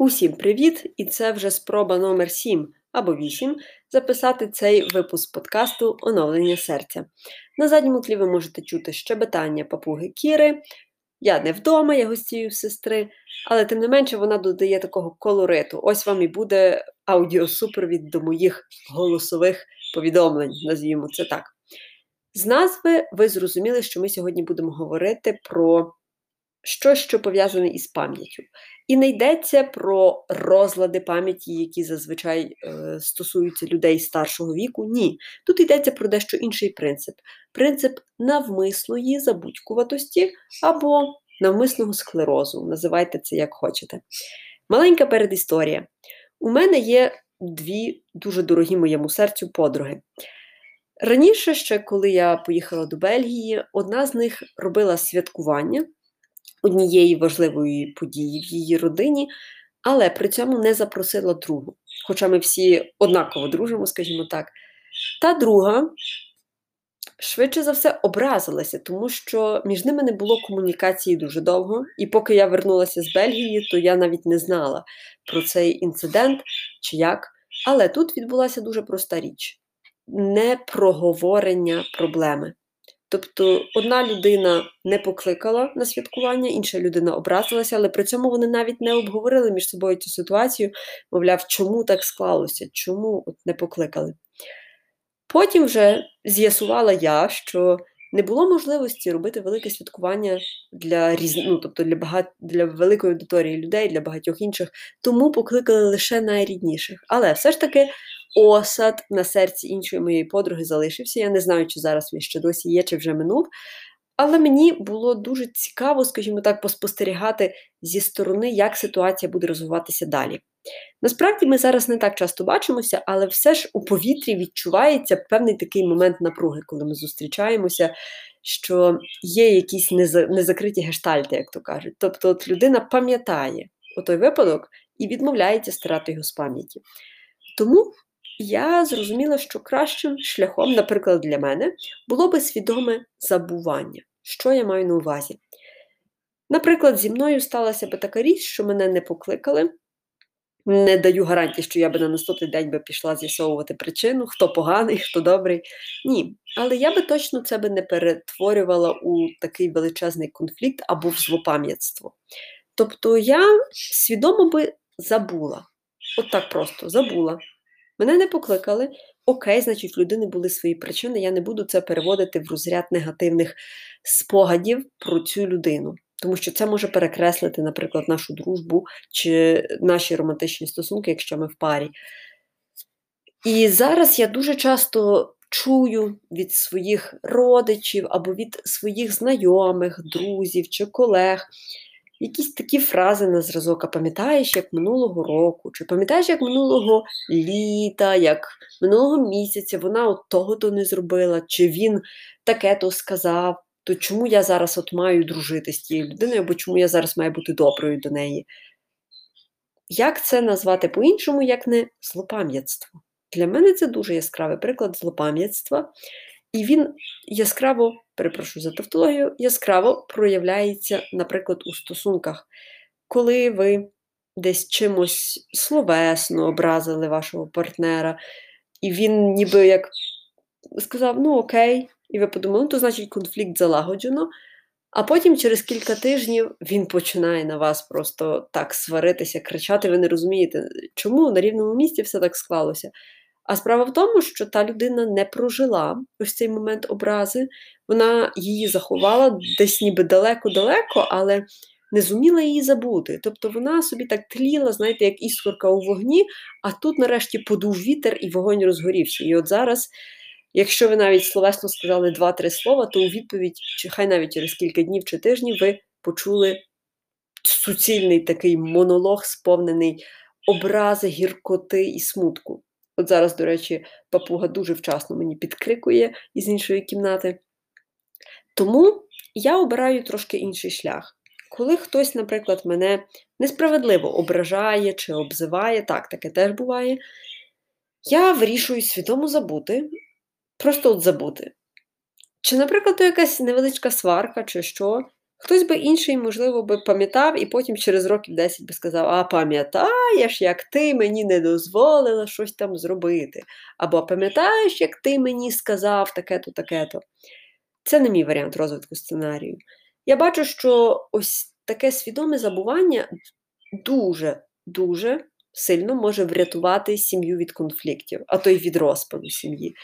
Усім привіт! І це вже спроба номер 7 або 8 записати цей випуск подкасту «Оновлення серця». На задньому тлі ви можете чути щебетання папуги Кіри. Я не вдома, я гостюю в сестри, але тим не менше вона додає такого колориту. Ось вам і буде аудіосупервід до моїх голосових повідомлень, назвімо це так. З назви ви зрозуміли, що ми сьогодні будемо говорити про щось, що пов'язане із пам'яттю. І не йдеться про розлади пам'яті, які зазвичай стосуються людей старшого віку. Ні. Тут йдеться про дещо інший принцип. Принцип навмислої забудькуватості або навмисного склерозу. Називайте це як хочете. Маленька передісторія. У мене є дві дуже дорогі моєму серцю подруги. Раніше, ще коли я поїхала до Бельгії, одна з них робила святкування однієї важливої події в її родині, але при цьому не запросила другу. Хоча ми всі однаково дружимо, скажімо так. Та друга швидше за все образилася, тому що між ними не було комунікації дуже довго. І поки я вернулася з Бельгії, то я навіть не знала про цей інцидент чи як. Але тут відбулася дуже проста річ. Непроговорення проблеми. Тобто одна людина не покликала на святкування, інша людина образилася, але при цьому вони навіть не обговорили між собою цю ситуацію, мовляв, чому так склалося, чому от не покликали. Потім вже з'ясувала я, що не було можливості робити велике святкування для великої аудиторії людей, для багатьох інших, тому покликали лише найрідніших. Але все ж таки осад на серці іншої моєї подруги залишився. Я не знаю, чи зараз він ще досі є, чи вже минув. Але мені було дуже цікаво, скажімо так, поспостерігати зі сторони, як ситуація буде розвиватися далі. Насправді ми зараз не так часто бачимося, але все ж у повітрі відчувається певний такий момент напруги, коли ми зустрічаємося, що є якісь незакриті гештальти, як то кажуть. Тобто от людина пам'ятає отой випадок і відмовляється стирати його з пам'яті. Тому я зрозуміла, що кращим шляхом, наприклад, для мене, було би свідоме забування. Що я маю на увазі? Наприклад, зі мною сталася би така річ, що мене не покликали. Не даю гарантії, що я би на наступний день би пішла з'ясовувати причину, хто поганий, хто добрий. Ні, але я би точно це би не перетворювала у такий величезний конфлікт або в злопам'ятство. Тобто я свідомо би забула. От так просто, забула. Мене не покликали, окей, значить, в людини були свої причини, я не буду це переводити в розряд негативних спогадів про цю людину. Тому що це може перекреслити, наприклад, нашу дружбу чи наші романтичні стосунки, якщо ми в парі. І зараз я дуже часто чую від своїх родичів або від своїх знайомих, друзів чи колег якісь такі фрази на зразок, а пам'ятаєш, як минулого року, чи пам'ятаєш, як минулого літа, як минулого місяця вона от того-то не зробила, чи він таке-то сказав, то чому я зараз от маю дружити з тією людиною, або чому я зараз маю бути доброю до неї. Як це назвати по-іншому, як не злопам'ятство? Для мене це дуже яскравий приклад злопам'ятства, і він яскраво, перепрошую за тавтологію, яскраво проявляється, наприклад, у стосунках. Коли ви десь чимось словесно образили вашого партнера, і він ніби як сказав, ну окей, і ви подумали, ну то значить конфлікт залагоджено, а потім через кілька тижнів він починає на вас просто так сваритися, кричати, ви не розумієте, чому на рівному місці все так склалося. А справа в тому, що та людина не прожила ось цей момент образи, вона її заховала десь ніби далеко-далеко, але не зуміла її забути. Тобто вона собі так тліла, знаєте, як іскорка у вогні, а тут нарешті подув вітер і вогонь розгорівся. І от зараз, якщо ви навіть словесно сказали 2-3 слова, то у відповідь, чи хай навіть через кілька днів чи тижнів, ви почули суцільний такий монолог, сповнений образи, гіркоти і смутку. От зараз, до речі, папуга дуже вчасно мені підкрикує із іншої кімнати. Тому я обираю трошки інший шлях. Коли хтось, наприклад, мене несправедливо ображає чи обзиває, так, таке теж буває, я вирішую свідомо забути, просто от забути. Чи, наприклад, то якась невеличка сварка чи що, Хтось би інший, можливо, би пам'ятав і потім через років 10 би сказав, а пам'ятаєш, як ти мені не дозволила щось там зробити. Або пам'ятаєш, як ти мені сказав таке-то, таке-то. Це не мій варіант розвитку сценарію. Я бачу, що ось таке свідоме забування дуже-дуже сильно може врятувати сім'ю від конфліктів, а то й від розпаду сім'ї.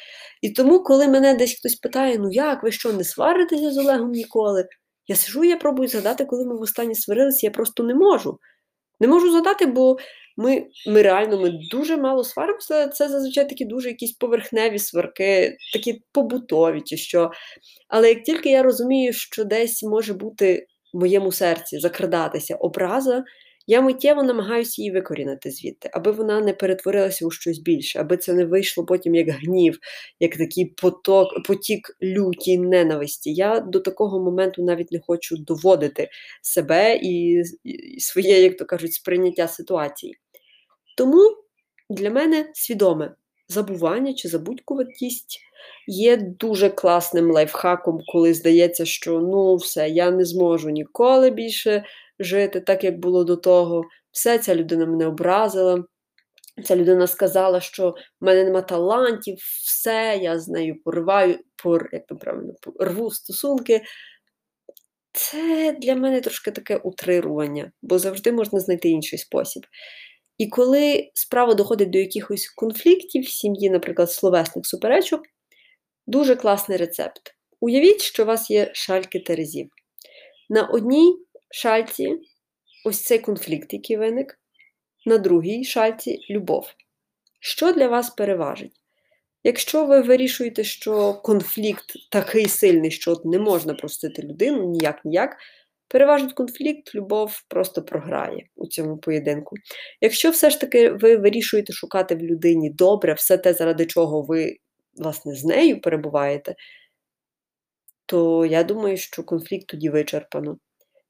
І тому, коли мене десь хтось питає, ну як, ви що, не сваритеся з Олегом ніколи? Я сижу, я пробую згадати, коли ми востаннє сварилися, я просто не можу. Не можу згадати, бо ми реально дуже мало сваримося. Це зазвичай такі дуже якісь поверхневі сварки, такі побутові чи що. Але як тільки я розумію, що десь може бути в моєму серці закрадатися образа, я миттєво намагаюся її викорінити звідти, аби вона не перетворилася у щось більше, аби це не вийшло потім як гнів, як такий потік люті ненависті. Я до такого моменту навіть не хочу доводити себе і своє, як то кажуть, сприйняття ситуації. Тому для мене свідоме забування чи забудькуватість є дуже класним лайфхаком, коли здається, що ну все, я не зможу ніколи більше жити так, як було до того. Все, ця людина мене образила, ця людина сказала, що в мене нема талантів, все, я з нею рву стосунки. Це для мене трошки таке утрирування, бо завжди можна знайти інший спосіб. І коли справа доходить до якихось конфліктів в сім'ї, наприклад, словесних суперечок, дуже класний рецепт. Уявіть, що у вас є шальки терезів. На одній шальці ось цей конфлікт, який виник, на другій шальці любов. Що для вас переважить? Якщо ви вирішуєте, що конфлікт такий сильний, що не можна простити людину, ніяк, переважить конфлікт, любов просто програє у цьому поєдинку. Якщо все ж таки ви вирішуєте шукати в людині добре, все те, заради чого ви, власне, з нею перебуваєте, то я думаю, що конфлікт тоді вичерпано.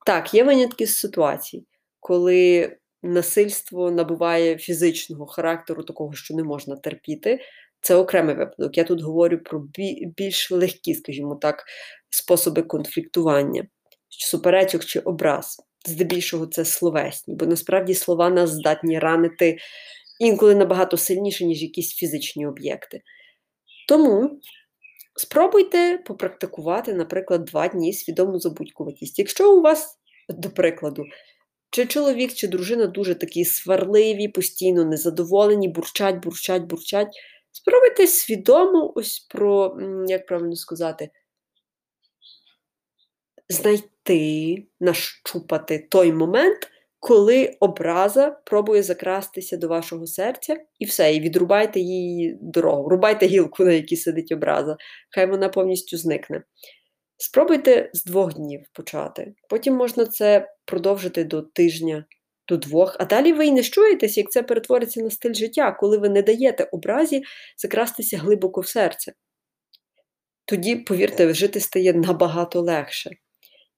Так, є винятки з ситуацій, коли насильство набуває фізичного характеру, такого, що не можна терпіти. Це окремий випадок. Я тут говорю про більш легкі, скажімо так, способи конфліктування, суперечок чи образ. Здебільшого це словесні, бо насправді слова нас здатні ранити інколи набагато сильніше, ніж якісь фізичні об'єкти. Тому спробуйте попрактикувати, наприклад, 2 дні свідому забудькуватість. Якщо у вас, до прикладу, чи чоловік, чи дружина дуже такі сварливі, постійно незадоволені, бурчать, спробуйте свідомо знайти, нащупати той момент, коли образа пробує закрастися до вашого серця, і все, і відрубайте їй дорогу, рубайте гілку, на якій сидить образа, хай вона повністю зникне. Спробуйте з 2 днів почати, потім можна це продовжити до тижня, до 2, а далі ви і не щуєтесь, як це перетвориться на стиль життя, коли ви не даєте образі закрастися глибоко в серце. Тоді, повірте, жити стає набагато легше.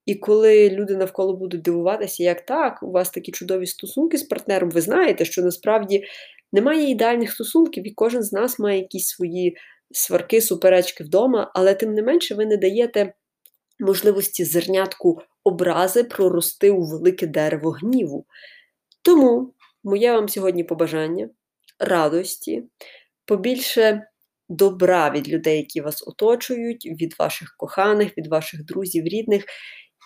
І коли люди навколо будуть дивуватися, як так, у вас такі чудові стосунки з партнером, ви знаєте, що насправді немає ідеальних стосунків, і кожен з нас має якісь свої сварки, суперечки вдома, але тим не менше ви не даєте можливості зернятку образи прорости у велике дерево гніву. Тому моє вам сьогодні побажання, радості, побільше добра від людей, які вас оточують, від ваших коханих, від ваших друзів, рідних.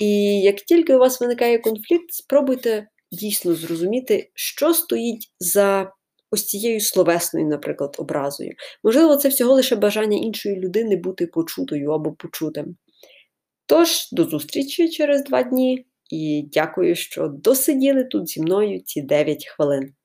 І як тільки у вас виникає конфлікт, спробуйте дійсно зрозуміти, що стоїть за ось цією словесною, наприклад, образою. Можливо, це всього лише бажання іншої людини бути почутою або почутим. Тож, до зустрічі через 2 дні і дякую, що досиділи тут зі мною ці 9 хвилин.